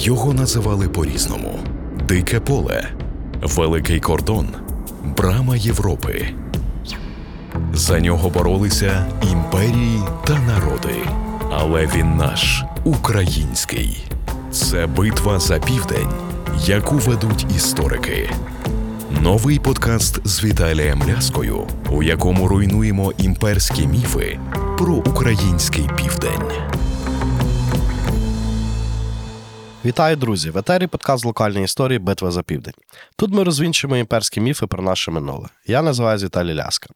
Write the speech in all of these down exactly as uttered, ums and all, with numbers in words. Його називали по-різному: Дике поле, Великий кордон, Брама Європи. За нього боролися імперії та народи. Але він наш, український. Це битва за південь, яку ведуть історики. Новий подкаст з Віталієм Ляскою, у якому руйнуємо імперські міфи про український південь. Вітаю, друзі! В етері подкаст з локальної історії «Битва за Південь». Тут ми розвінчуємо імперські міфи про наше минуле. Я називаюся Віталій Ляска.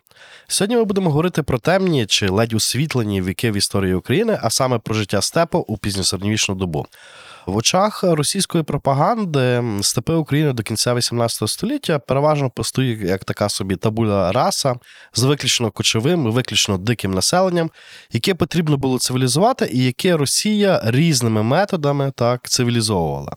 Сьогодні ми будемо говорити про темні чи ледь освітлені віки в історії України, а саме про життя степу у пізньосередньовічну добу. В очах російської пропаганди степи України до кінця вісімнадцятого століття переважно постують як така собі табуля раса з виключно кочовим і виключно диким населенням, яке потрібно було цивілізувати і яке Росія різними методами так цивілізовувала.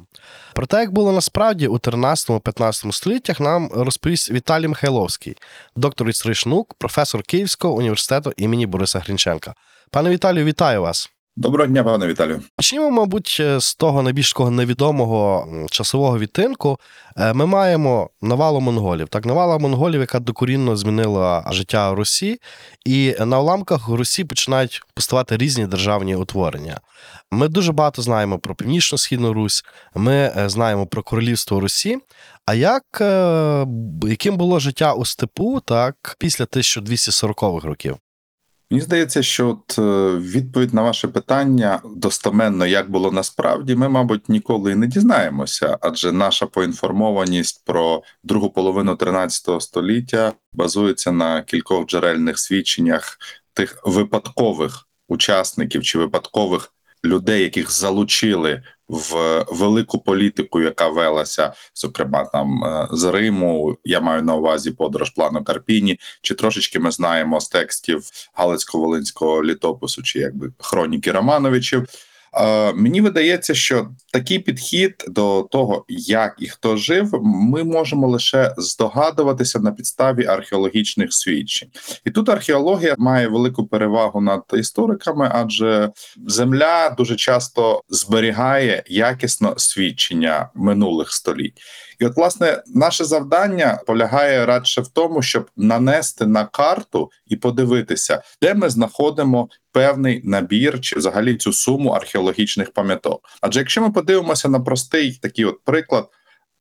Про те, як було насправді у тринадцятому-п'ятнадцятому століттях, нам розповість Віталій Михайловський, доктор історичних наук, професор Київського університету імені Бориса Грінченка. Пане Віталію, вітаю вас! Доброго дня, пане Віталію. Почнімо, мабуть, з того найбільш такого невідомого часового відтинку. Ми маємо навалу монголів. Так, навала монголів, яка докорінно змінила життя Русі, і на уламках Русі починають поставати різні державні утворення. Ми дуже багато знаємо про Північно-Східну Русь, ми знаємо про Королівство Русі. А як, яким було життя у степу так після тисяча двісті сорокових років? Мені здається, що от відповідь на ваше питання достоменно, як було насправді, ми, мабуть, ніколи і не дізнаємося, адже наша поінформованість про другу половину тринадцятого століття базується на кількох джерельних свідченнях тих випадкових учасників чи випадкових людей, яких залучили в велику політику, яка велася, зокрема, там з Риму, я маю на увазі подорож плану Карпіні, чи трошечки ми знаємо з текстів Галицько-Волинського літопису, чи якби хроніки Романовичів. Е, мені видається, що такий підхід до того, як і хто жив, ми можемо лише здогадуватися на підставі археологічних свідчень. І тут археологія має велику перевагу над істориками, адже земля дуже часто зберігає якісно свідчення минулих століть. І от, власне, наше завдання полягає радше в тому, щоб нанести на карту і подивитися, де ми знаходимо певний набір чи взагалі цю суму археологічних пам'яток. Адже якщо ми подивимося на простий такий от приклад,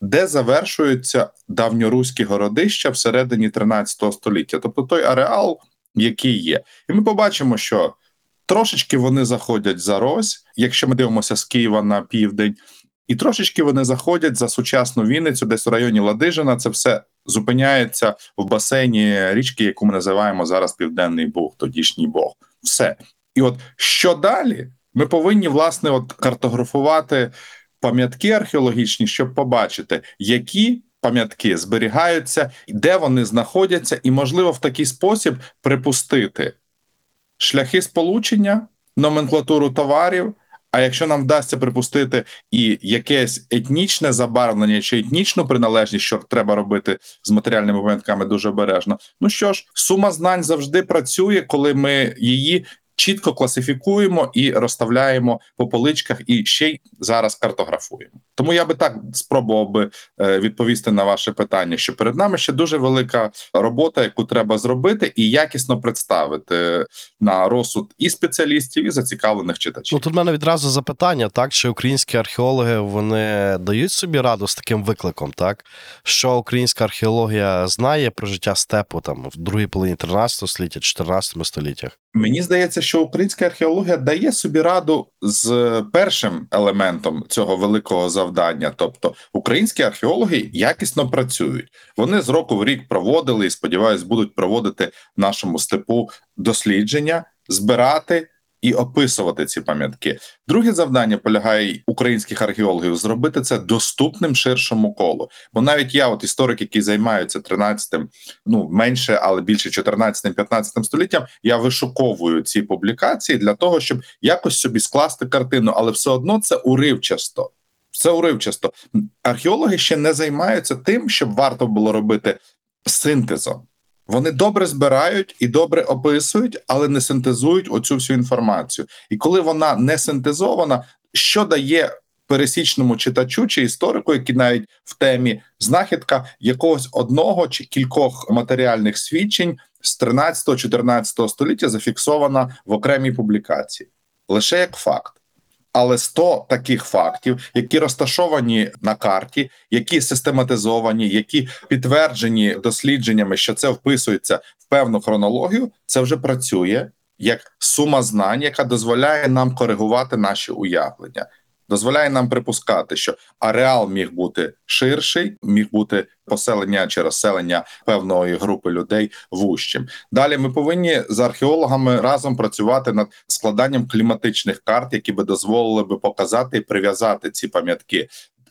де завершуються давньоруські городища всередині тринадцятого століття, тобто той ареал, який є. І ми побачимо, що трошечки вони заходять за Рось, якщо ми дивимося з Києва на південь, і трошечки вони заходять за сучасну Вінницю, десь в районі Ладижина. Це все зупиняється в басейні річки, яку ми називаємо зараз Південний Буг, тодішній Бог. Все. І от що далі? Ми повинні, власне, от картографувати пам'ятки археологічні, щоб побачити, які пам'ятки зберігаються, де вони знаходяться, і, можливо, в такий спосіб припустити шляхи сполучення, номенклатуру товарів. А якщо нам вдасться припустити і якесь етнічне забарвлення чи етнічну приналежність, що треба робити з матеріальними пам'ятками дуже обережно. Ну що ж, сума знань завжди працює, коли ми її чітко класифікуємо і розставляємо по поличках, і ще й зараз картографуємо. Тому я би так спробував би відповісти на ваше питання, що перед нами ще дуже велика робота, яку треба зробити і якісно представити на розсуд і спеціалістів, і зацікавлених читачів. Ну, тут в мене відразу запитання, так, чи українські археологи, вони дають собі раду з таким викликом, так, що українська археологія знає про життя степу там в другій половині тринадцятого століття, чотирнадцятому століттях? Мені здається, що українська археологія дає собі раду з першим елементом цього великого завдання. Тобто українські археологи якісно працюють. Вони з року в рік проводили і, сподіваюся, будуть проводити нашому степу дослідження, збирати і описувати ці пам'ятки. Друге завдання полягає українських археологів зробити це доступним ширшому колу. Бо навіть я, от історик, який займається тринадцятим, ну менше, але більше чотирнадцятим-п'ятнадцятим століттям, я вишуковую ці публікації для того, щоб якось собі скласти картину, але все одно це уривчасто. Це уривчасто. Археологи ще не займаються тим, щоб варто було робити синтезом. Вони добре збирають і добре описують, але не синтезують оцю всю інформацію. І коли вона не синтезована, що дає пересічному читачу чи історику, який навіть в темі, знахідка якогось одного чи кількох матеріальних свідчень з тринадцятого-чотирнадцятого століття зафіксована в окремій публікації. Лише як факт. Але сто таких фактів, які розташовані на карті, які систематизовані, які підтверджені дослідженнями, що це вписується в певну хронологію, це вже працює як сума знань, яка дозволяє нам коригувати наші уявлення. Дозволяє нам припускати, що ареал міг бути ширший, міг бути поселення чи розселення певної групи людей вужчим. Далі ми повинні з археологами разом працювати над складанням кліматичних карт, які би дозволили би показати і прив'язати ці пам'ятки,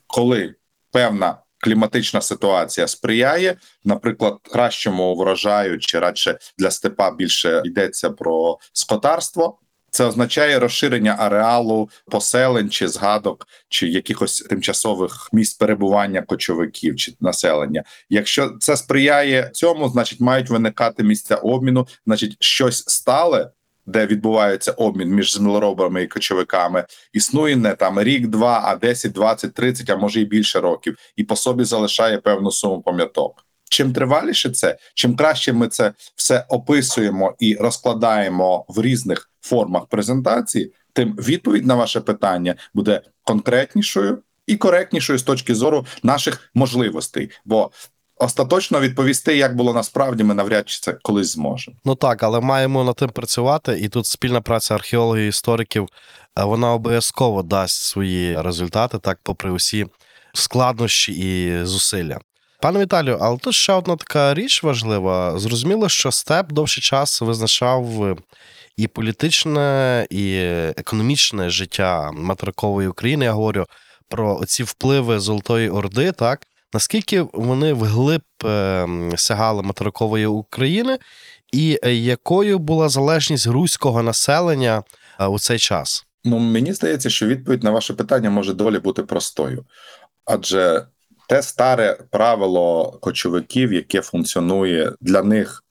коли певна кліматична ситуація сприяє, наприклад, кращому врожаю, чи радше для степа більше йдеться про скотарство. Це означає розширення ареалу поселень чи згадок, чи якихось тимчасових місць перебування кочовиків чи населення. Якщо це сприяє цьому, значить мають виникати місця обміну, значить щось стале, де відбувається обмін між землеробами і кочовиками, існує не там рік-два, а десять, двадцять, тридцять, а може і більше років, і по собі залишає певну суму пам'яток. Чим триваліше це, чим краще ми це все описуємо і розкладаємо в різних формах презентації, тим відповідь на ваше питання буде конкретнішою і коректнішою з точки зору наших можливостей. Бо остаточно відповісти, як було насправді, ми навряд чи це колись зможемо. Ну так, але маємо над тим працювати, і тут спільна праця археологів і істориків, вона обов'язково дасть свої результати, так, попри усі складнощі і зусилля. Пане Віталію, але тут ще одна така річ важлива. Зрозуміло, що степ довший час визначав і політичне, і економічне життя материкової України. Я говорю про ці впливи Золотої Орди, так? Наскільки вони вглиб сягали материкової України, і якою була залежність руського населення у цей час? Ну, мені здається, що відповідь на ваше питання може доволі бути простою. Адже те старе правило кочовиків, яке функціонує для них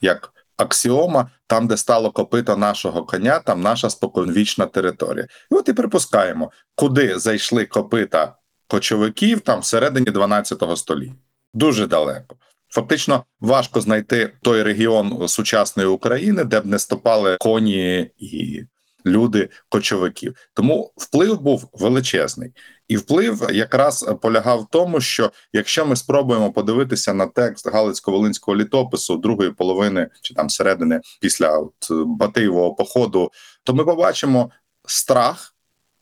як аксіома, там, де стало копито нашого коня, там наша споконвічна територія. І от і припускаємо, куди зайшли копита кочовиків, там всередині дванадцятого століття. Дуже далеко. Фактично важко знайти той регіон сучасної України, де б не стопали коні і люди кочовиків. Тому вплив був величезний. І вплив якраз полягав в тому, що якщо ми спробуємо подивитися на текст Галицько-Волинського літопису другої половини, чи там середини після от Батиєвого походу, то ми побачимо страх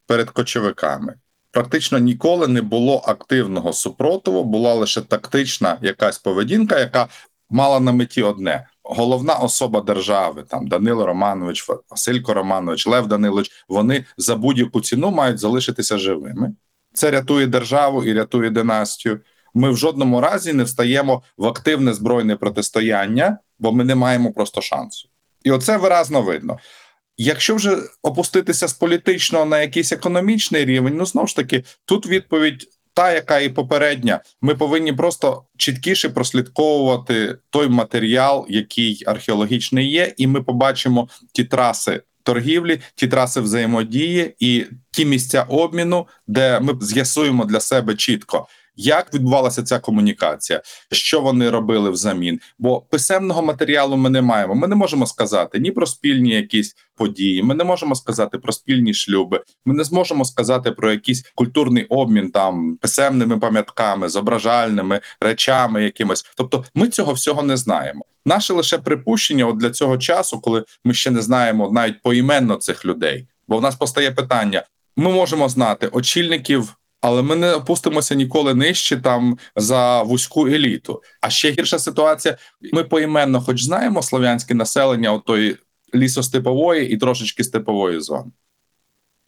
перед кочовиками. Практично ніколи не було активного супротиву, була лише тактична якась поведінка, яка мала на меті одне – головна особа держави, там Данило Романович, Василько Романович, Лев Данилович, вони за будь-яку ціну мають залишитися живими. Це рятує державу і рятує династію. Ми в жодному разі не встаємо в активне збройне протистояння, бо ми не маємо просто шансу. І оце виразно видно. Якщо вже опуститися з політичного на якийсь економічний рівень, ну, знову ж таки, тут відповідь та, яка і попередня. Ми повинні просто чіткіше прослідковувати той матеріал, який археологічний є, і ми побачимо ті траси торгівлі, ті траси взаємодії і ті місця обміну, де ми з'ясуємо для себе чітко, як відбувалася ця комунікація, що вони робили взамін. Бо писемного матеріалу ми не маємо. Ми не можемо сказати ні про спільні якісь події, ми не можемо сказати про спільні шлюби, ми не зможемо сказати про якийсь культурний обмін там писемними пам'ятками, зображальними речами якимось. Тобто ми цього всього не знаємо. Наше лише припущення от для цього часу, коли ми ще не знаємо навіть поіменно цих людей. Бо в нас постає питання, ми можемо знати очільників, але ми не опустимося ніколи нижче там за вузьку еліту. А ще гірша ситуація, ми поіменно хоч знаємо слов'янське населення отої лісостепової і трошечки степової зони.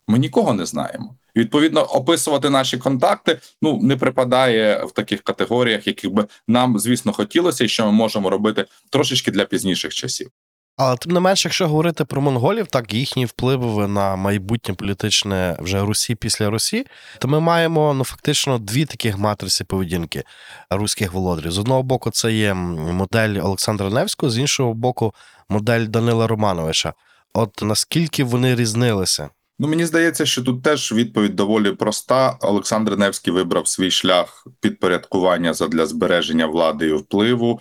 Ми нікого не знаємо. І, відповідно, описувати наші контакти, ну, не припадає в таких категоріях, яких би нам, звісно, хотілося, і що ми можемо робити трошечки для пізніших часів. Але, тим не менше, якщо говорити про монголів, так, їхні впливи на майбутнє політичне вже Русі після Русі, то ми маємо, ну, фактично, дві таких матриці поведінки руських володарів. З одного боку, це є модель Олександра Невського, з іншого боку, модель Данила Романовича. От наскільки вони різнилися? Ну, мені здається, що тут теж відповідь доволі проста. Олександр Невський вибрав свій шлях підпорядкування задля збереження влади і впливу,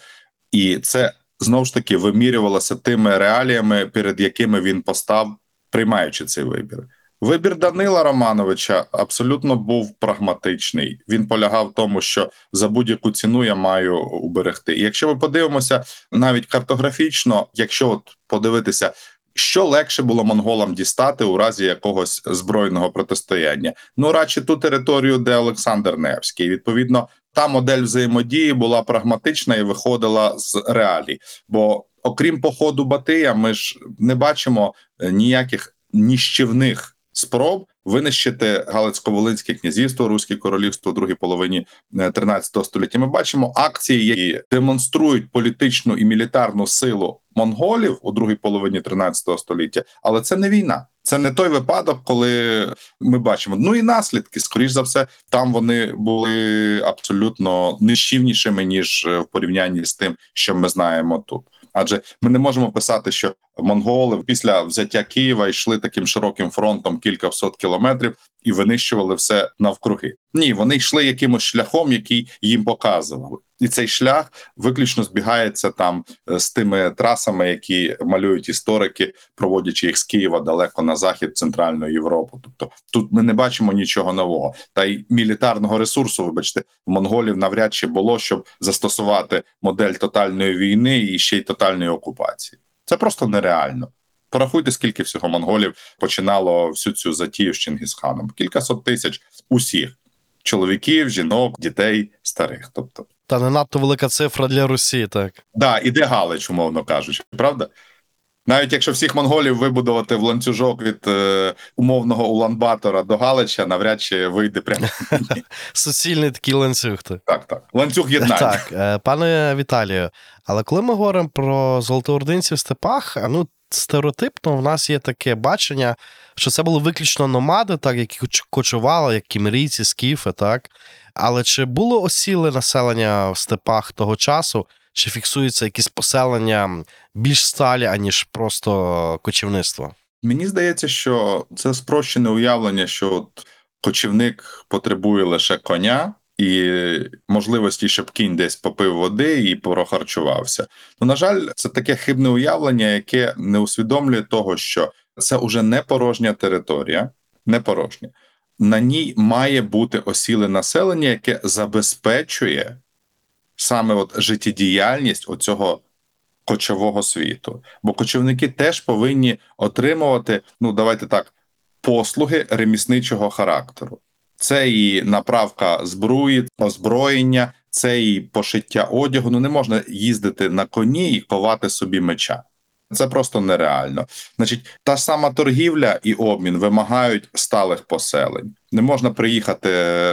і це, знову ж таки, вимірювалося тими реаліями, перед якими він постав, приймаючи цей вибір. Вибір Данила Романовича абсолютно був прагматичний. Він полягав в тому, що за будь-яку ціну я маю уберегти. І якщо ми подивимося навіть картографічно, якщо от подивитися, що легше було монголам дістати у разі якогось збройного протистояння? Ну, радше ту територію, де Олександр Невський. Відповідно, та модель взаємодії була прагматична і виходила з реалій. Бо окрім походу Батия, ми ж не бачимо ніяких нищівних спроб винищити Галицько-Волинське князівство, Руське королівство у другій половині тринадцятого століття. Ми бачимо акції, які демонструють політичну і мілітарну силу монголів у другій половині тринадцятого століття, але це не війна. Це не той випадок, коли ми бачимо. Ну і наслідки, скоріш за все, там вони були абсолютно нищівнішими, ніж в порівнянні з тим, що ми знаємо тут. Адже ми не можемо писати, що монголи після взяття Києва йшли таким широким фронтом кілька сот кілометрів і винищували все навкруги. Ні, вони йшли якимось шляхом, який їм показували. І цей шлях виключно збігається там з тими трасами, які малюють історики, проводячи їх з Києва далеко на захід, Центральну Європу. Тобто тут ми не бачимо нічого нового. Та й мілітарного ресурсу, вибачте, в монголів навряд чи було, щоб застосувати модель тотальної війни і ще й тотальної окупації. Це просто нереально. Порахуйте, скільки всього монголів починало всю цю затію з Чингісханом. Кількасот тисяч усіх. Чоловіків, жінок, дітей, старих. Тобто. Та не надто велика цифра для Русі, так? Так, да, іде Галич, умовно кажучи, правда? Навіть якщо всіх монголів вибудувати в ланцюжок від е, умовного Улан-Батора до Галича, навряд чи вийде прямо. Суцільний такий ланцюг. Так, так. так. Ланцюг єднання. Так, пане Віталію, але коли ми говоримо про золотоординців в степах, ну, стереотипно в нас є таке бачення, що це були виключно номади, так, які кочували, як кімрійці, скіфи, так? Але чи було осіле населення в степах того часу? Чи фіксуються якісь поселення більш сталі, аніж просто кочівництво? Мені здається, що це спрощене уявлення, що от кочівник потребує лише коня і можливості, щоб кінь десь попив води і прохарчувався. Ну, на жаль, це таке хибне уявлення, яке не усвідомлює того, що це уже не порожня територія, не порожня. На ній має бути осіле населення, яке забезпечує саме от життєдіяльність оцього кочового світу. Бо кочівники теж повинні отримувати, ну давайте так, послуги ремісничого характеру. Це і направка зброї, озброєння, це і пошиття одягу. Ну не можна їздити на коні і ковати собі меча. Це просто нереально. Значить, та сама торгівля і обмін вимагають сталих поселень. Не можна приїхати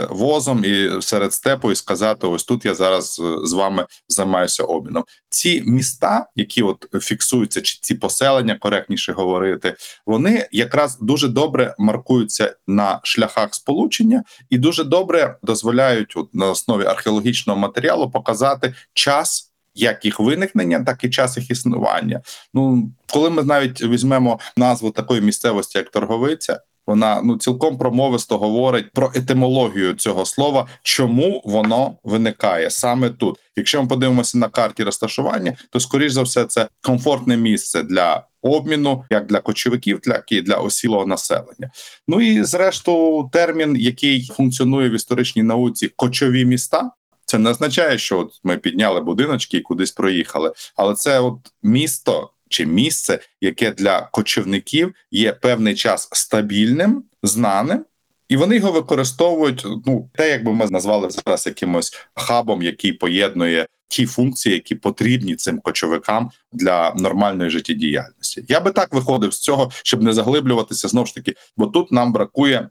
возом і серед степу і сказати, ось тут я зараз з вами займаюся обміном. Ці міста, які от фіксуються, чи ці поселення, коректніше говорити, вони якраз дуже добре маркуються на шляхах сполучення і дуже добре дозволяють от, на основі археологічного матеріалу показати час, як їх виникнення, так і час їх існування. Ну, коли ми навіть візьмемо назву такої місцевості, як Торговиця, вона ну цілком промовисто говорить про етимологію цього слова, чому воно виникає саме тут. Якщо ми подивимося на карті розташування, то, скоріш за все, це комфортне місце для обміну, як для кочівників, так і для осілого населення. Ну і, зрештою, термін, який функціонує в історичній науці «кочові міста», це не означає, що от ми підняли будиночки і кудись проїхали, але це от місто чи місце, яке для кочівників є певний час стабільним, знаним, і вони його використовують, ну, те, як би ми назвали зараз якимось хабом, який поєднує ті функції, які потрібні цим кочовикам для нормальної життєдіяльності. Я би так виходив з цього, щоб не заглиблюватися, знову ж таки, бо тут нам бракує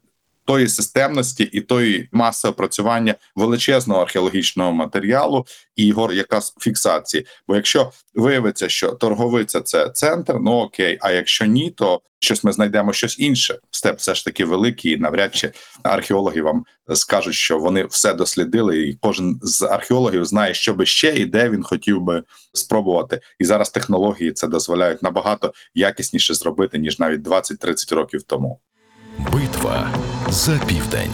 тої системності і тої маси опрацювання величезного археологічного матеріалу і його якраз фіксації. Бо якщо виявиться, що Торговиця – це центр, ну окей, а якщо ні, то щось ми знайдемо щось інше. Степ все ж таки великий, і навряд чи археологи вам скажуть, що вони все дослідили, і кожен з археологів знає, що би ще і де він хотів би спробувати. І зараз технології це дозволяють набагато якісніше зробити, ніж навіть двадцять-тридцять років тому. Битва за Південь.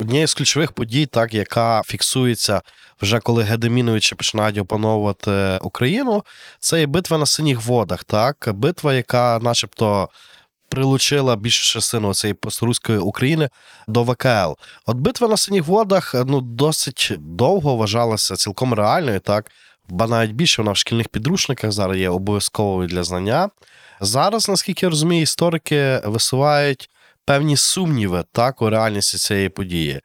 Однією з ключових подій, так, яка фіксується вже коли Гедеміновичі починають опановувати Україну, це і битва на Синіх Водах. Так? Битва, яка начебто прилучила більшу частину цієї поструської України до ВКЛ. От битва на Синіх Водах ну, досить довго вважалася цілком реальною, так? Ба навіть більше, вона в шкільних підручниках зараз є обов'язковою для знання. Зараз, наскільки я розумію, історики висувають певні сумніви, так, у реальності цієї події.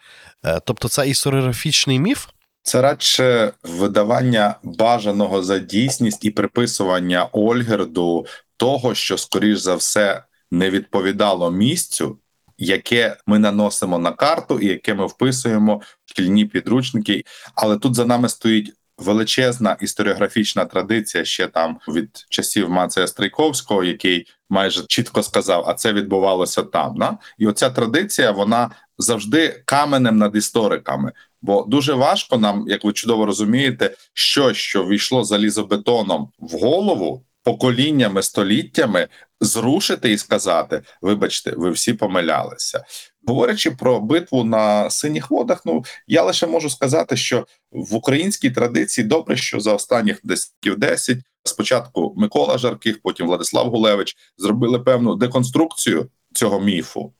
Тобто це історіографічний міф? Це радше видавання бажаного за дійсність і приписування Ольгерду того, що, скоріш за все, не відповідало місцю, яке ми наносимо на карту і яке ми вписуємо в шкільні підручники. Але тут за нами стоїть величезна історіографічна традиція ще там від часів Мацея Стрийковського, який майже чітко сказав, а це відбувалося там. Да? І оця традиція, вона завжди каменем над істориками. Бо дуже важко нам, як ви чудово розумієте, що, що війшло залізобетоном в голову, поколіннями, століттями, зрушити і сказати, вибачте, ви всі помилялися. Говорячи про битву на Синіх Водах, ну я лише можу сказати, що в українській традиції добре, що за останніх десятків десять, спочатку Микола Жарких, потім Владислав Гулевич, зробили певну деконструкцію цього міфу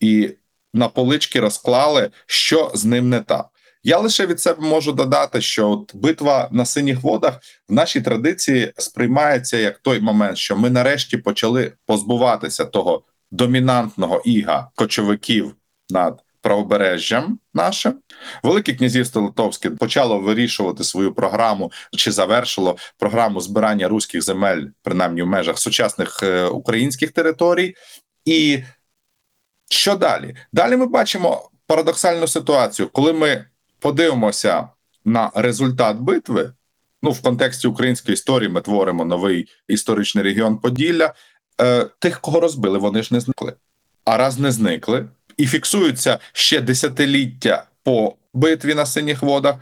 і на полички розклали, що з ним не так. Я лише від себе можу додати, що от битва на Синіх Водах в нашій традиції сприймається як той момент, що ми нарешті почали позбуватися того домінантного іга кочовиків над правобережжям нашим. Велике князівство Литовське почало вирішувати свою програму, чи завершило програму збирання руських земель, принаймні в межах сучасних е, українських територій. І що далі? Далі ми бачимо парадоксальну ситуацію, коли ми подивимося на результат битви, ну в контексті української історії ми творимо новий історичний регіон Поділля, е, тих, кого розбили, вони ж не зникли. А раз не зникли, і фіксуються ще десятиліття по битві на Синіх Водах,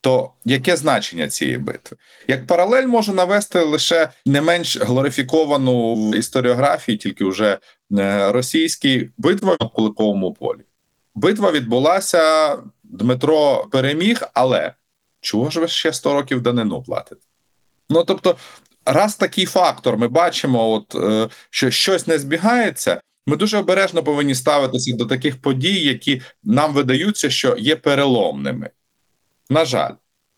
то яке значення цієї битви? Як паралель можу навести лише не менш глорифіковану в історіографії, тільки вже е, російській, битву на Куликовому полі. Битва відбулася, Дмитро переміг, але чого ж ви ще сто років данину платите? Ну, тобто, раз такий фактор, ми бачимо, от, що щось не збігається, ми дуже обережно повинні ставитися до таких подій, які нам видаються, що є переломними. На жаль.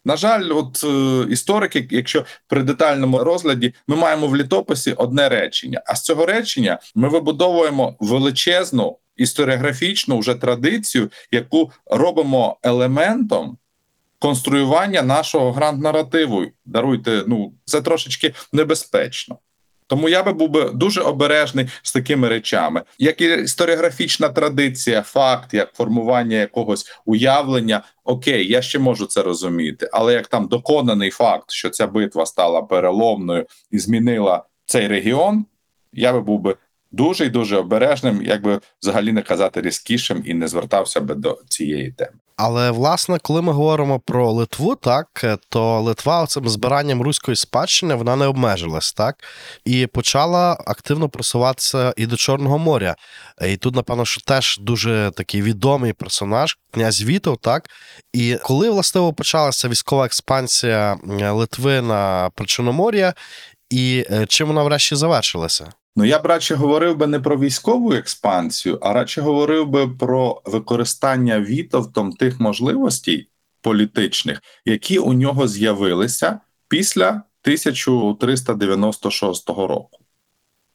На жаль, от історики, якщо при детальному розгляді, ми маємо в літописі одне речення, а з цього речення ми вибудовуємо величезну історіографічну вже традицію, яку робимо елементом конструювання нашого гранд-наративу. Даруйте, ну, це трошечки небезпечно. Тому я би був би дуже обережний з такими речами. Як і історіографічна традиція, факт, як формування якогось уявлення, окей, я ще можу це розуміти, але як там доконаний факт, що ця битва стала переломною і змінила цей регіон, я би був би дуже і дуже обережним, якби взагалі не казати різкішим, і не звертався би до цієї теми. Але, власне, коли ми говоримо про Литву, так, то Литва цим збиранням руської спадщини, вона не обмежилась, так, і почала активно просуватися і до Чорного моря. І тут, напевно, що теж дуже такий відомий персонаж, князь Вітовт, так, і коли, власне, почалася військова експансія Литви на Причорномор'я, і чим вона врешті завершилася? Ну, я б радше говорив би не про військову експансію, а радше говорив би про використання Вітовтом тих можливостей політичних, які у нього з'явилися після тисяча триста дев'яносто шостого року.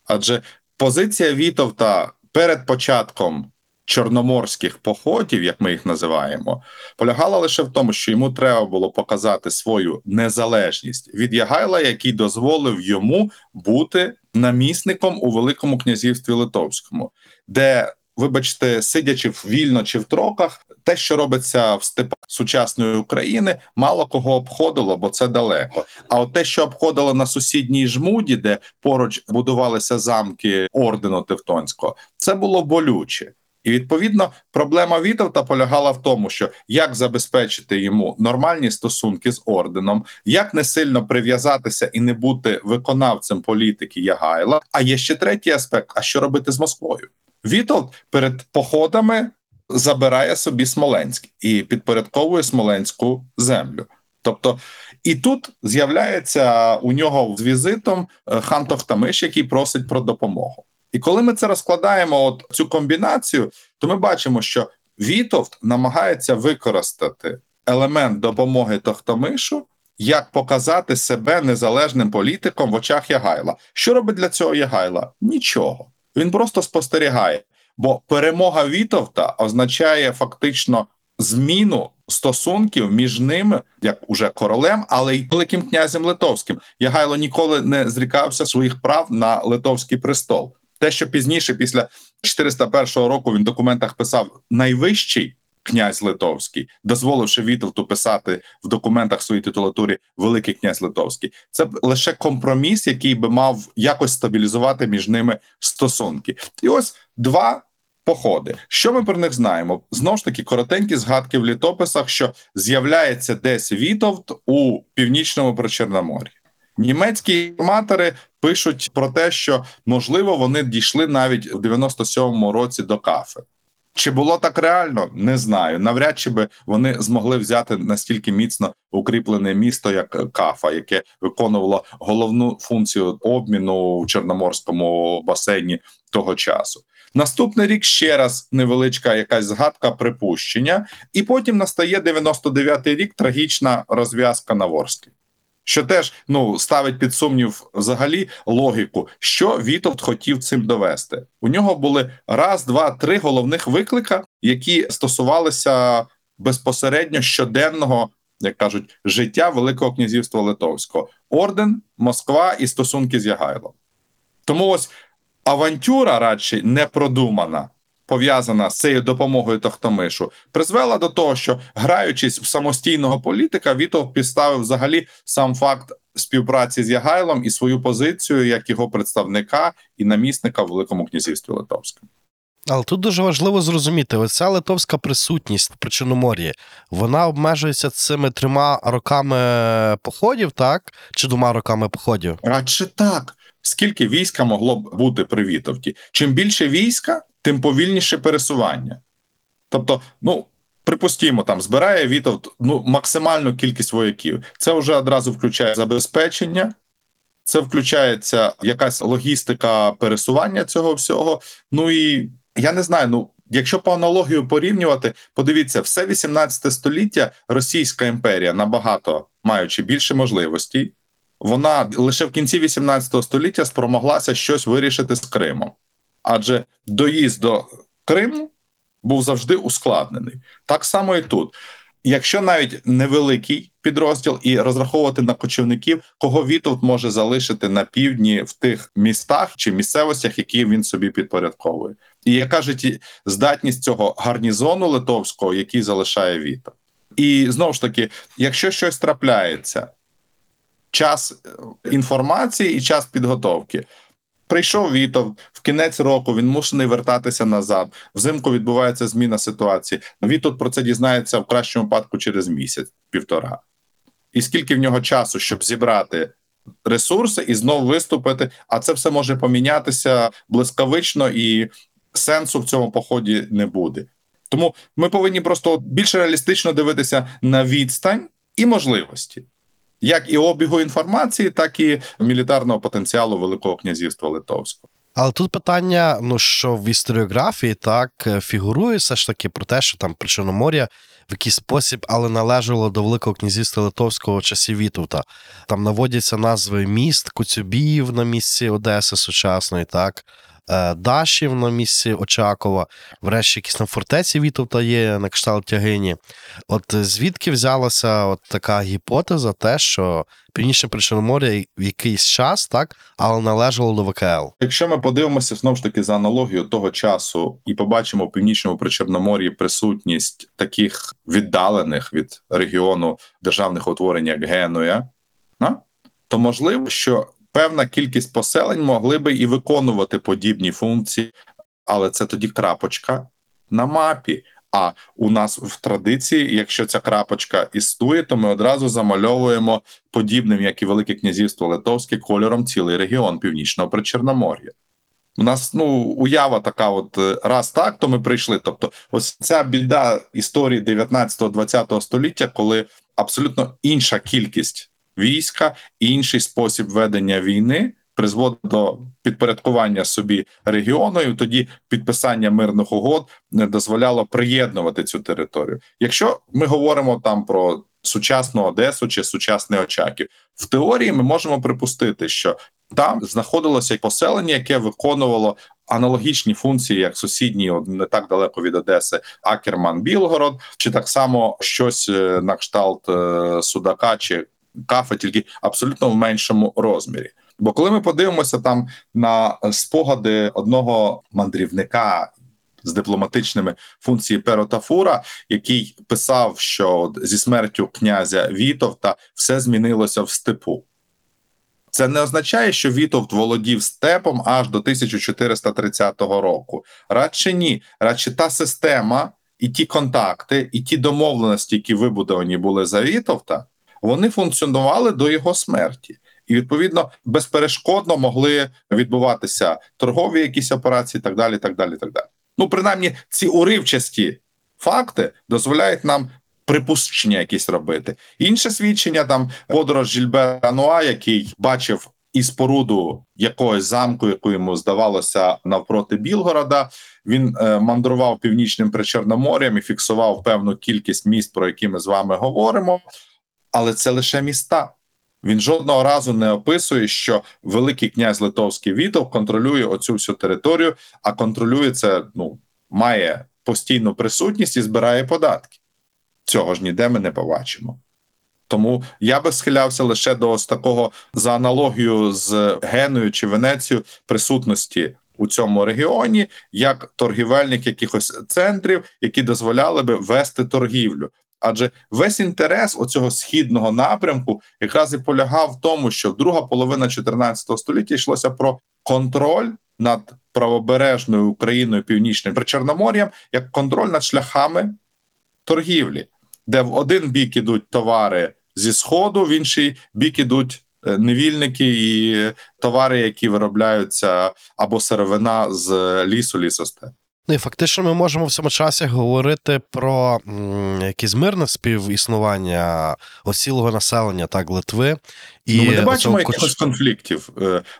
Адже позиція Вітовта перед початком чорноморських походів, як ми їх називаємо, полягала лише в тому, що йому треба було показати свою незалежність від Ягайла, який дозволив йому бути намісником у Великому князівстві Литовському, де, вибачте, сидячи вільно чи в троках, те, що робиться в степах сучасної України, мало кого обходило, бо це далеко. А от те, що обходило на сусідній жмуді, де поруч будувалися замки ордену Тевтонського, це було болюче. І, відповідно, проблема Вітовта полягала в тому, що як забезпечити йому нормальні стосунки з орденом, як не сильно прив'язатися і не бути виконавцем політики Ягайла. А є ще третій аспект – а що робити з Москвою? Вітовт перед походами забирає собі Смоленськ і підпорядковує Смоленську землю. Тобто, і тут з'являється у нього з візитом хан Тохтамиш, який просить про допомогу. І коли ми це розкладаємо, от цю комбінацію, то ми бачимо, що Вітовт намагається використати елемент допомоги Тохтамишу, як показати себе незалежним політиком в очах Ягайла. Що робить для цього Ягайла? Нічого. Він просто спостерігає. Бо перемога Вітовта означає фактично зміну стосунків між ними, як уже королем, але й великим князем Литовським. Ягайло ніколи не зрікався своїх прав на Литовський престол. Те, що пізніше, після чотириста першого року, він в документах писав «найвищий князь Литовський», дозволивши Вітовту писати в документах своїй титулатурі «Великий князь Литовський». Це лише компроміс, який би мав якось стабілізувати між ними стосунки. І ось два походи. Що ми про них знаємо? Знову ж таки, коротенькі згадки в літописах, що з'являється десь Вітовт у північному Причорномор'ї. Німецькі інформатори пишуть про те, що, можливо, вони дійшли навіть у дев'яносто сьомому році до Кафи. Чи було так реально? Не знаю. Навряд чи би вони змогли взяти настільки міцно укріплене місто, як Кафа, яке виконувало головну функцію обміну в Чорноморському басейні того часу. Наступний рік ще раз невеличка якась згадка, припущення. І потім настає дев'яносто дев'ятий рік, трагічна розв'язка на Ворсклі. Що теж ну, ставить під сумнів взагалі логіку, що Вітовт хотів цим довести. У нього були раз, два, три головних виклика, які стосувалися безпосередньо щоденного, як кажуть, життя Великого князівства Литовського. Орден, Москва і стосунки з Ягайлом. Тому ось авантюра, радше, не продумана, пов'язана з цією допомогою Тохтамишу, призвела до того, що, граючись в самостійного політика, Вітовт підставив взагалі сам факт співпраці з Ягайлом і свою позицію як його представника і намісника в Великому князівстві Литовському. Але тут дуже важливо зрозуміти, оця литовська присутність в Причорномор'ї, вона обмежується цими трьома роками походів, так? Чи двома роками походів? Радше так. Скільки війська могло б бути при Вітовті? Чим більше війська, тим повільніше пересування. Тобто, ну, припустімо, там, збирає Вітовт ну, максимальну кількість вояків. Це вже одразу включає забезпечення, це включається якась логістика пересування цього всього. Ну і, я не знаю, ну, якщо по аналогію порівнювати, подивіться, все вісімнадцяте століття Російська імперія, набагато маючи більше можливостей, вона лише в кінці вісімнадцятого століття спромоглася щось вирішити з Кримом. Адже доїзд до Криму був завжди ускладнений. Так само і тут. Якщо навіть невеликий підрозділ і розраховувати на кочівників, кого Вітовт може залишити на півдні в тих містах чи місцевостях, які він собі підпорядковує. І, як кажуть, здатність цього гарнізону литовського, який залишає Вітовт. І, знову ж таки, якщо щось трапляється, час інформації і час підготовки – прийшов Вітовт, в кінець року він мушений вертатися назад, взимку відбувається зміна ситуації. Вітовт про це дізнається в кращому випадку через місяць-півтора. І скільки в нього часу, щоб зібрати ресурси і знов виступити, а це все може помінятися блискавично і сенсу в цьому поході не буде. Тому ми повинні просто більш реалістично дивитися на відстань і можливості. Як і обігу інформації, так і мілітарного потенціалу Великого князівства Литовського. Але тут питання, ну, що в історіографії так фігурує все ж таки про те, що там Причорномор'я в якийсь спосіб, але належало до Великого князівства Литовського часів Вітовта. Там наводяться назви міст, Коцюбіїв на місці Одеси сучасної, так, Дашів на місці Очакова, врешті якісь там фортеці Вітовта є на кшталт Тягині. От звідки взялася от така гіпотеза, те, що Північне Причорномор'я в якийсь час, так, але належало до ВКЛ? Якщо ми подивимося, знову ж таки, за аналогією того часу і побачимо в Північному Причорномор'ї присутність таких віддалених від регіону державних утворень, як Генуя, то можливо, що певна кількість поселень могли би і виконувати подібні функції, але це тоді крапочка. на мапі. А у нас в традиції, якщо ця крапочка існує, то ми одразу замальовуємо подібним, як і Велике князівство Литовське, кольором цілий регіон Північного Причорномор'я. У нас, ну, уява така от, раз так, то ми прийшли. Тобто ось ця біда історії дев'ятнадцятого-двадцятого століття, коли абсолютно інша кількість війська, інший спосіб ведення війни призводить до підпорядкування собі регіону, і тоді підписання мирних угод не дозволяло приєднувати цю територію. Якщо ми говоримо там про сучасну Одесу чи сучасний Очаків, в теорії ми можемо припустити, що там знаходилося поселення, яке виконувало аналогічні функції, як сусідні, не так далеко від Одеси, Акерман-Білгород, чи так само щось на кшталт Судака чи Кафи, тільки абсолютно в меншому розмірі. Бо коли ми подивимося там на спогади одного мандрівника з дипломатичними функціями Перотафура, який писав, що зі смертю князя Вітовта все змінилося в степу. Це не означає, що Вітовт володів степом аж до тисяча чотириста тридцятого року. Радше ні. Радше та система і ті контакти, і ті домовленості, які вибудовані були за Вітовта, вони функціонували до його смерті. І, відповідно, безперешкодно могли відбуватися торгові якісь операції і так далі, так далі, так далі. Ну, принаймні, ці уривчасті факти дозволяють нам припущення якісь робити. Інше свідчення, там, подорож Жільбера Нуа, який бачив і споруду якогось замку, яку йому здавалося навпроти Білгорода, він е, мандрував північним Причорномор'ям і фіксував певну кількість міст, про які ми з вами говоримо, але це лише міста. Він жодного разу не описує, що Великий князь Литовський Вітов контролює оцю всю територію, а контролює це, ну, має постійну присутність і збирає податки. Цього ж ніде ми не побачимо. Тому я би схилявся лише до ось такого, за аналогією з Геною чи Венецією, присутності у цьому регіоні, як торгівельних якихось центрів, які дозволяли би вести торгівлю. Адже весь інтерес оцього східного напрямку якраз і полягав в тому, що друга половина чотирнадцятого століття йшлося про контроль над правобережною Україною, Північним Причорномор'ям, як контроль над шляхами торгівлі, де в один бік ідуть товари зі Сходу, в інший бік ідуть невільники і товари, які виробляються, або сировина з лісу, лісостеп. Ну і фактично ми можемо в цьому часі говорити про м, якесь мирне співіснування осілого населення, так, Литви. І ну, ми не бачимо якихось конфліктів.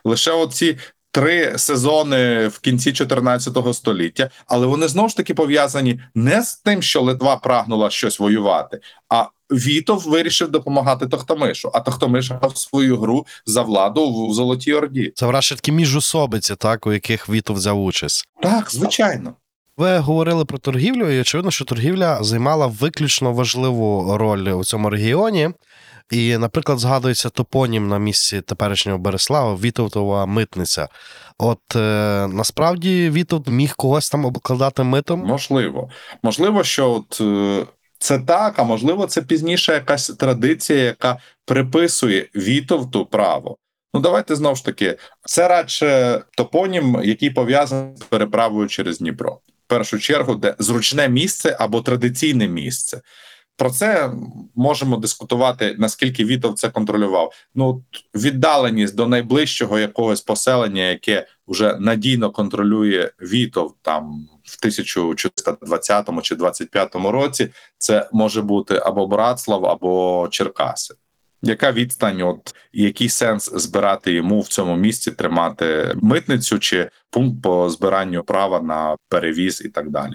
Лише оці три сезони в кінці чотирнадцятого століття, але вони знову ж таки пов'язані не з тим, що Литва прагнула щось воювати, а Вітов вирішив допомагати Тохтамишу, а Тохтамиш грав свою гру за владу в Золотій Орді. Це врешті такі міжусобиці, так, у яких Вітов взяв участь. Так, звичайно. Ви говорили про торгівлю, і очевидно, що торгівля займала виключно важливу роль у цьому регіоні. І, наприклад, згадується топонім на місці теперішнього Береслава Вітовтова митниця. От, е, насправді, Вітовт міг когось там обкладати митом? Можливо. Можливо, що от е, це так, а можливо, це пізніше якась традиція, яка приписує Вітовту право. Ну, давайте знову ж таки, це радше топонім, який пов'язаний з переправою через Дніпро. В першу чергу, де зручне місце або традиційне місце. Про це можемо дискутувати, наскільки Вітов це контролював. Ну, віддаленість до найближчого якогось поселення, яке вже надійно контролює Вітов там в тисяча чотириста двадцятому чи двадцять п'ятому році, це може бути або Брацлав, або Черкаси. Яка відстань, от, який сенс збирати йому в цьому місці, тримати митницю чи пункт по збиранню права на перевіз і так далі.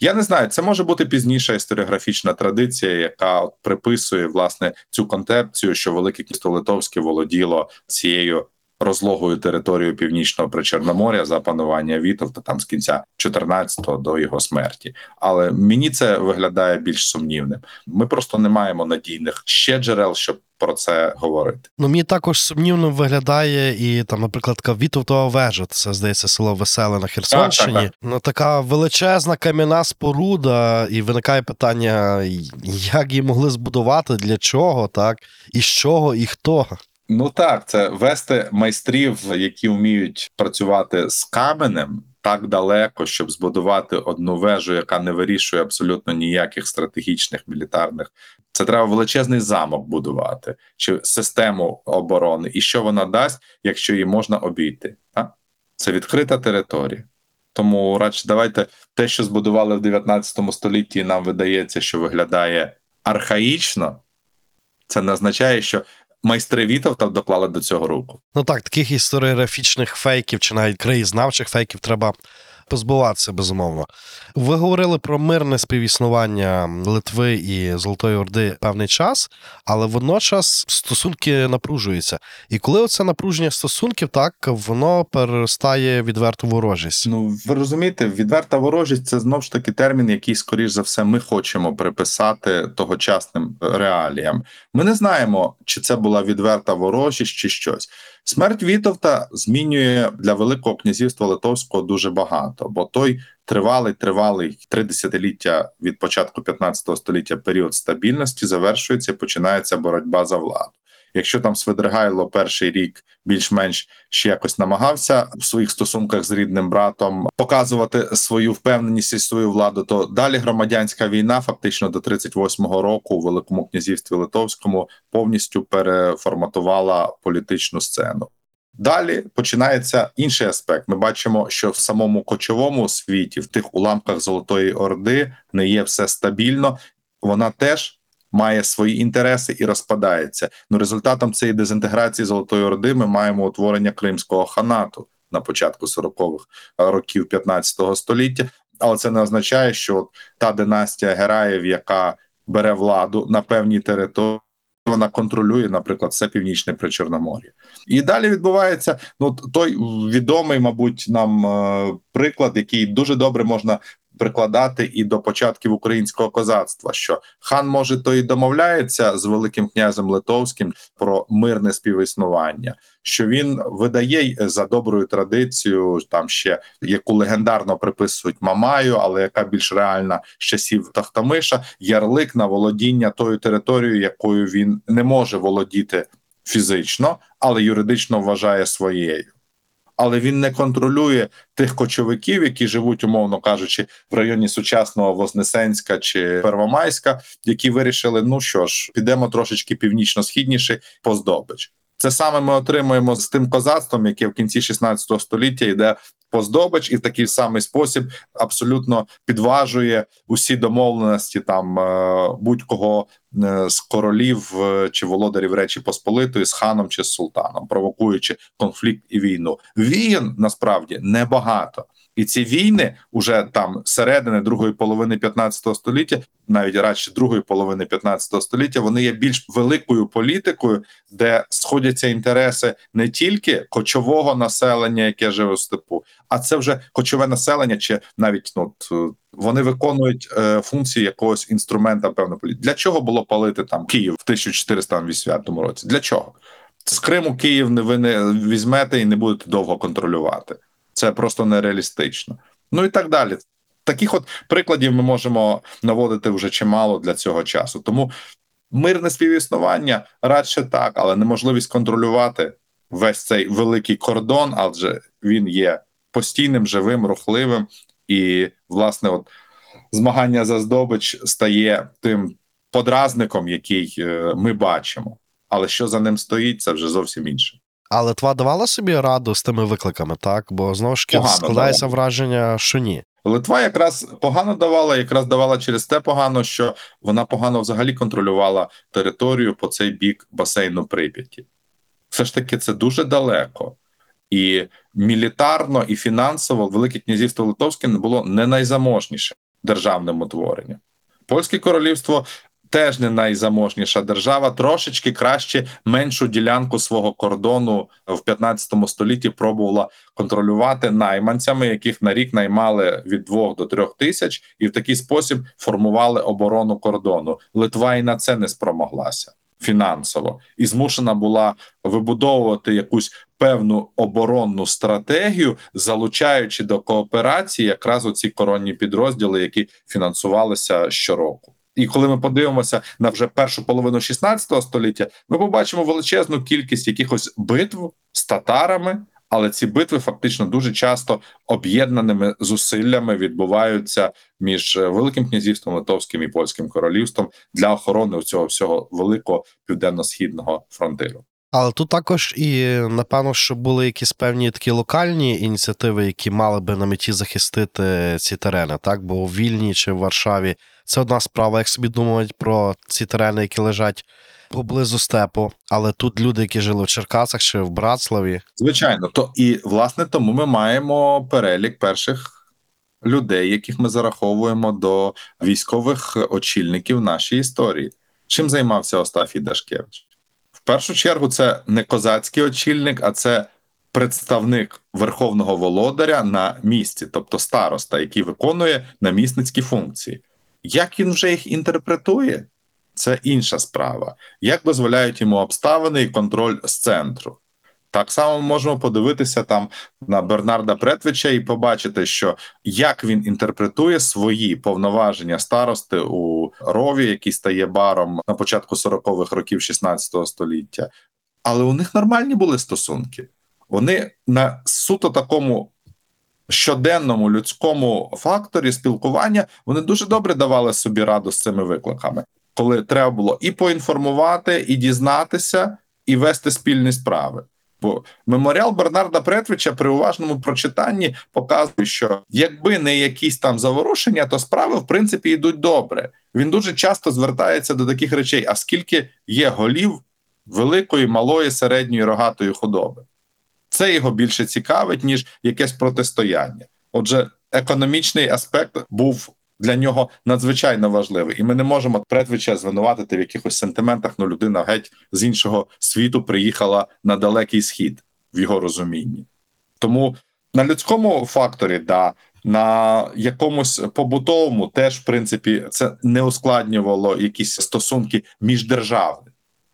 Я не знаю, це може бути пізніша історіографічна традиція, яка приписує, власне, цю концепцію, що Велике князівство Литовське володіло цією розлогою територією Північного Причорномор'я за панування Вітовта там з кінця чотирнадцятого до його смерті. Але мені це виглядає більш сумнівним. Ми просто не маємо надійних ще джерел, щоб про це говорити. Ну, мені також сумнівно виглядає і, там, наприклад, Вітовтова вежа, це, здається, село Веселе на Херсонщині. Так, так, так. Ну, така величезна кам'яна споруда, і виникає питання, як її могли збудувати, для чого, так, і з чого, і хто. Ну так, це вести майстрів, які вміють працювати з каменем, так далеко, щоб збудувати одну вежу, яка не вирішує абсолютно ніяких стратегічних, мілітарних. Це треба величезний замок будувати, чи систему оборони. І що вона дасть, якщо її можна обійти? Так? Це відкрита територія. Тому радше давайте те, що збудували в дев'ятнадцятому столітті, і нам видається, що виглядає архаїчно, це не означає, що майстри Вітовта доклали до цього руку. Ну так, таких історіографічних фейків, чи навіть краєзнавчих фейків треба позбуватися, безумовно. Ви говорили про мирне співіснування Литви і Золотої Орди певний час, але водночас стосунки напружуються. І коли оце напруження стосунків, так, воно переростає відверту ворожість. Ну, ви розумієте, відверта ворожість – це, знову ж таки, термін, який, скоріш за все, ми хочемо приписати тогочасним реаліям. Ми не знаємо, чи це була відверта ворожість, чи щось. Смерть Вітовта змінює для Великого князівства Литовського дуже багато, бо той тривалий-тривалий три десятиліття від початку п'ятнадцятого століття період стабільності завершується і починається боротьба за владу. Якщо там Свидригайло перший рік більш-менш ще якось намагався в своїх стосунках з рідним братом показувати свою впевненість і свою владу, то далі громадянська війна фактично до тридцять восьмого року у Великому князівстві Литовському повністю переформатувала політичну сцену. Далі починається інший аспект. Ми бачимо, що в самому кочовому світі, в тих уламках Золотої Орди, не є все стабільно, вона теж має свої інтереси і розпадається. Ну, результатом цієї дезінтеграції Золотої Орди ми маємо утворення Кримського ханату на початку сорокових років п'ятнадцятого століття. Але це не означає, що от та династія Гераїв, яка бере владу на певній території, вона контролює, наприклад, все північне Причорномор'я. І далі відбувається ну, той відомий, мабуть, нам приклад, який дуже добре можна прикладати і до початків українського козацтва, що хан, може, то і домовляється з Великим князем Литовським про мирне співіснування, що він видає за доброю традицією, там ще, яку легендарно приписують Мамаю, але яка більш реальна з часів Тохтамиша, ярлик на володіння тою територією, якою він не може володіти фізично, але юридично вважає своєю. Але він не контролює тих кочовиків, які живуть, умовно кажучи, в районі сучасного Вознесенська чи Первомайська, які вирішили, ну що ж, підемо трошечки північно-східніше по здобич. Це саме ми отримуємо з тим козацтвом, яке в кінці шістнадцятого століття йде по здобич і в такий самий спосіб абсолютно підважує усі домовленості там будь-кого з королів чи володарів Речі Посполитої з ханом чи з султаном, провокуючи конфлікт і війну. Війн, насправді, небагато. І ці війни уже там середини другої половини п'ятнадцятого століття, навіть радше другої половини п'ятнадцятого століття, вони є більш великою політикою, де сходяться інтереси не тільки кочового населення, яке живе у степу, а це вже кочове населення, чи навіть ну, вони виконують е, функції якогось інструмента певної політики. Для чого було палити там Київ в тисяча чотириста вісімдесятому році? Для чого? З Криму Київ не ви не візьмете і не будете довго контролювати. Це просто нереалістично. Ну і так далі. Таких от прикладів ми можемо наводити вже чимало для цього часу. Тому мирне співіснування радше так, але неможливість контролювати весь цей великий кордон, адже він є постійним, живим, рухливим. І, власне, от змагання за здобич стає тим подразником, який ми бачимо. Але що за ним стоїть, це вже зовсім інше. А Литва давала собі раду з тими викликами, так? Бо, знову ж таки, складається враження, що ні. Литва якраз погано давала, якраз давала через те погано, що вона погано взагалі контролювала територію по цей бік басейну Прип'яті. Все ж таки, це дуже далеко. І мілітарно, і фінансово Велике князівство Литовське було не найзаможніше державним утворенням. Польське королівство теж не найзаможніша держава, трошечки краще меншу ділянку свого кордону в п'ятнадцятому столітті пробувала контролювати найманцями, яких на рік наймали від двох до трьох тисяч, і в такий спосіб формували оборону кордону. Литва і на це не спромоглася фінансово, і змушена була вибудовувати якусь певну оборонну стратегію, залучаючи до кооперації якраз оці коронні підрозділи, які фінансувалися щороку. І коли ми подивимося на вже першу половину шістнадцятого століття, ми побачимо величезну кількість якихось битв з татарами, але ці битви фактично дуже часто об'єднаними зусиллями відбуваються між Великим князівством Литовським і Польським королівством для охорони цього всього великого південно-східного фронтиру. Але тут також і, напевно, що були якісь певні такі локальні ініціативи, які мали би на меті захистити ці терени, так? Бо у Вільні чи в Варшаві це одна справа, як собі думають про ці терени, які лежать поблизу степу, але тут люди, які жили в Черкасах чи в Брацлаві. Звичайно, то і, власне, тому ми маємо перелік перших людей, яких ми зараховуємо до військових очільників нашої історії. Чим займався Остафій Дашкевич? В першу чергу це не козацький очільник, а це представник верховного володаря на місці, тобто староста, який виконує намісницькі функції. Як він вже їх інтерпретує, це інша справа. Як дозволяють йому обставини і контроль з центру. Так само можемо подивитися там на Бернарда Претвича і побачити, що як він інтерпретує свої повноваження старости у рові, який стає баром на початку сорокових років шістнадцятого століття. Але у них нормальні були стосунки. Вони на суто такому щоденному людському факторі спілкування, вони дуже добре давали собі раду з цими викликами. Коли треба було і поінформувати, і дізнатися, і вести спільні справи. Бо меморіал Бернарда Претвича при уважному прочитанні показує, що якби не якісь там заворушення, то справи, в принципі, йдуть добре. Він дуже часто звертається до таких речей, а скільки є голів великої, малої, середньої, рогатої худоби. Це його більше цікавить, ніж якесь протистояння. Отже, економічний аспект був для нього надзвичайно важливий. І ми не можемо Претвича звинуватити в якихось сентиментах, ну людина геть з іншого світу приїхала на Далекий Схід, в його розумінні. Тому на людському факторі, да, на якомусь побутовому теж, в принципі, це не ускладнювало якісь стосунки міждержавні.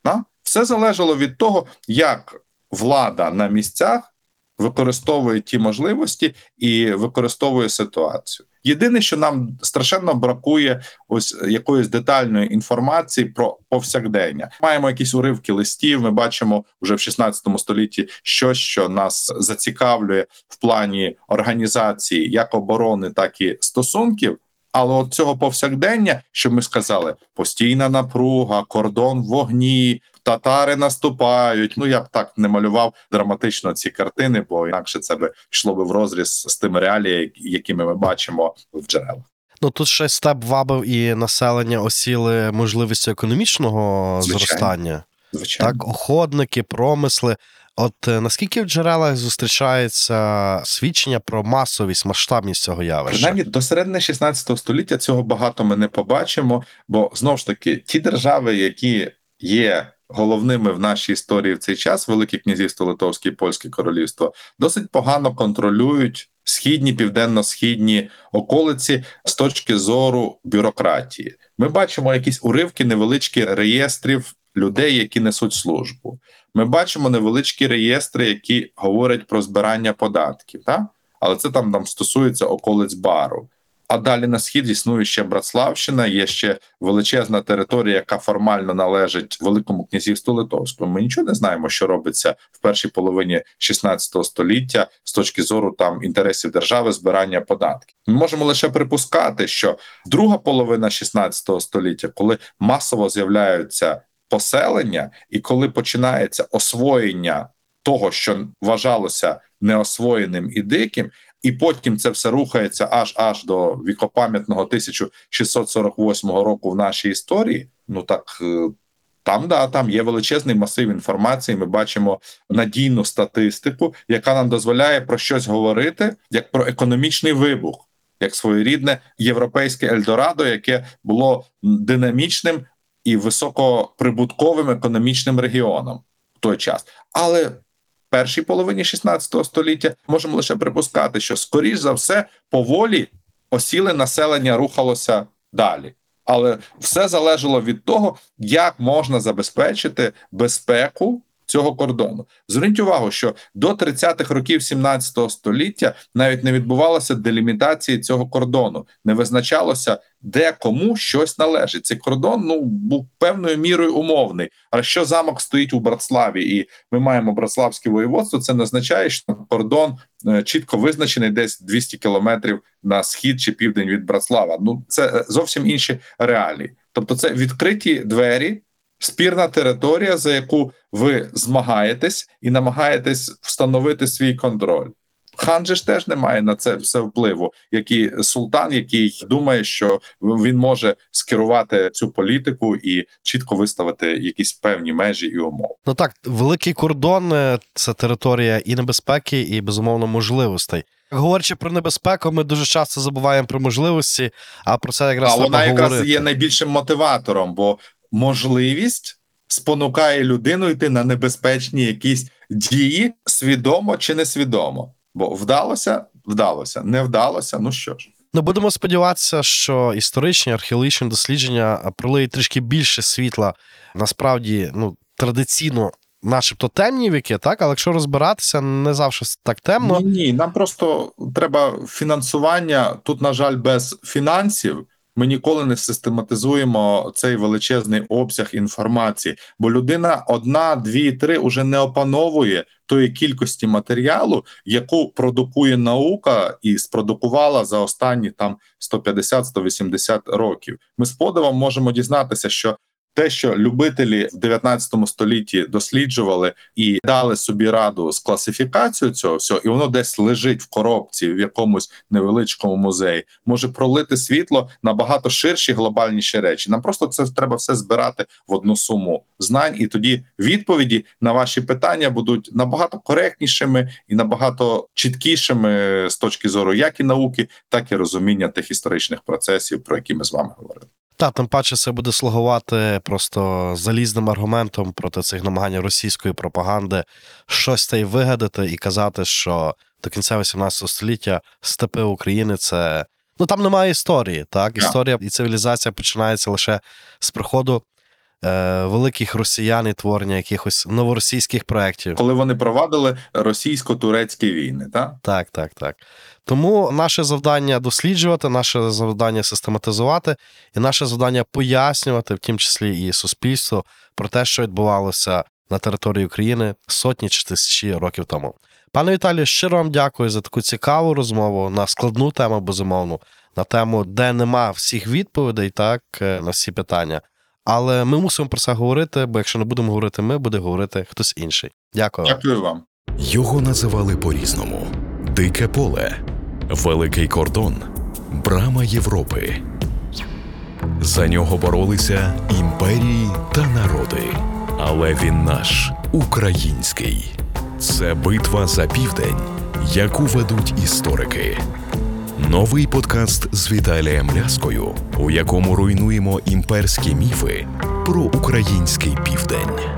Да? Все залежало від того, як влада на місцях використовує ті можливості і використовує ситуацію. Єдине, що нам страшенно бракує ось якоїсь детальної інформації про повсякдення. Маємо якісь уривки листів, ми бачимо вже в шістнадцятому столітті щось, що нас зацікавлює в плані організації як оборони, так і стосунків. Але от цього повсякдення, що ми сказали, постійна напруга, кордон в вогні, татари наступають. Ну, я б так не малював драматично ці картини, бо інакше це б йшло б в розріз з тими реаліями, якими ми бачимо в джерелах. Ну, тут ще степ вабив і населення осіли можливістю економічного Звичайно. зростання. Звичайно. Так, охотники, промисли. От наскільки в джерелах зустрічається свідчення про масовість, масштабність цього явища? Принаймні, до середини шістнадцятого століття цього багато ми не побачимо, бо, знову ж таки, ті держави, які є головними в нашій історії в цей час, Велике князівство Литовське і Польське королівство, досить погано контролюють східні, південно-східні околиці з точки зору бюрократії. Ми бачимо якісь уривки, невеличкі реєстрів людей, які несуть службу. Ми бачимо невеличкі реєстри, які говорять про збирання податків, так? Але це там, там стосується околиць бару. А далі на схід існує ще Братславщина, є ще величезна територія, яка формально належить Великому князівству Литовському. Ми нічого не знаємо, що робиться в першій половині шістнадцятого століття з точки зору там інтересів держави, збирання податків. Ми можемо лише припускати, що друга половина шістнадцятого століття, коли масово з'являються поселення, і коли починається освоєння того, що вважалося неосвоєним і диким, і потім це все рухається аж аж до вікопам'ятного тисяча шістсот сорок восьмого року в нашій історії, ну так там, да, там є величезний масив інформації, ми бачимо надійну статистику, яка нам дозволяє про щось говорити, як про економічний вибух, як своєрідне європейське Ельдорадо, яке було динамічним і високоприбутковим економічним регіоном в той час. Але в першій половині шістнадцятого століття можемо лише припускати, що, скоріш за все, поволі осіле населення рухалося далі. Але все залежало від того, як можна забезпечити безпеку цього кордону. Зверніть увагу, що до тридцятих років сімнадцятого століття навіть не відбувалося делімітації цього кордону, не визначалося, де кому щось належить. Цей кордон, ну, був певною мірою умовний. А що замок стоїть у Брацлаві, і ми маємо Брацлавське воєводство, це не означає, що кордон чітко визначений десь двісті кілометрів на схід чи південь від Брацлава. Ну, це зовсім інші реалії. Тобто це відкриті двері, спірна територія, за яку ви змагаєтесь і намагаєтесь встановити свій контроль. Хан же ж теж не має на це все впливу, як і султан, який думає, що він може скерувати цю політику і чітко виставити якісь певні межі і умови. Ну так, великий кордон – це територія і небезпеки, і, безумовно, можливостей. Говорячи про небезпеку, ми дуже часто забуваємо про можливості, а про це якраз треба говорити. А вона якраз є найбільшим мотиватором, бо можливість спонукає людину йти на небезпечні якісь дії, свідомо чи несвідомо. Бо вдалося, вдалося, не вдалося, ну що ж. Ну, будемо сподіватися, що історичні, археологічні дослідження пролиють трішки більше світла, насправді, ну, традиційно, начебто темні віки, так? Але якщо розбиратися, не завжди так темно. Ні, ні, нам просто треба фінансування, тут, на жаль, без фінансів. Ми ніколи не систематизуємо цей величезний обсяг інформації, бо людина одна, дві, три уже не опановує тої кількості матеріалу, яку продукує наука і спродукувала за останні там сто п'ятдесят - сто вісімдесят років. Ми з подивом можемо дізнатися, що те, що любителі в дев'ятнадцятому столітті досліджували і дали собі раду з класифікацією цього всього, і воно десь лежить в коробці в якомусь невеличкому музеї, може пролити світло на багато ширші, глобальніші речі. Нам просто це треба все збирати в одну суму знань, і тоді відповіді на ваші питання будуть набагато коректнішими і набагато чіткішими з точки зору як і науки, так і розуміння тих історичних процесів, про які ми з вами говорили. Та, тим паче це буде слугувати просто залізним аргументом проти цих намагань російської пропаганди щось та й вигадати і казати, що до кінця вісімнадцятого століття степи України – це... Ну, там немає історії, так? Історія і цивілізація починається лише з приходу великих росіян і творення якихось новоросійських проєктів. Коли вони провадили російсько-турецькі війни, так? Так, так, так. Тому наше завдання досліджувати, наше завдання систематизувати і наше завдання пояснювати, в тім числі і суспільству, про те, що відбувалося на території України сотні чи тисячі років тому. Пане Віталію, щиро вам дякую за таку цікаву розмову на складну тему, безумовно, на тему, де нема всіх відповідей, так, на всі питання. Але ми мусимо про це говорити, бо якщо не будемо говорити ми, буде говорити хтось інший. Дякую. Дякую вам. Його називали по-різному. Дике поле, Великий кордон, Брама Європи. За нього боролися імперії та народи. Але він наш, український. Це битва за південь, яку ведуть історики. Новий подкаст з Віталієм Ляскою, у якому руйнуємо імперські міфи про український південь.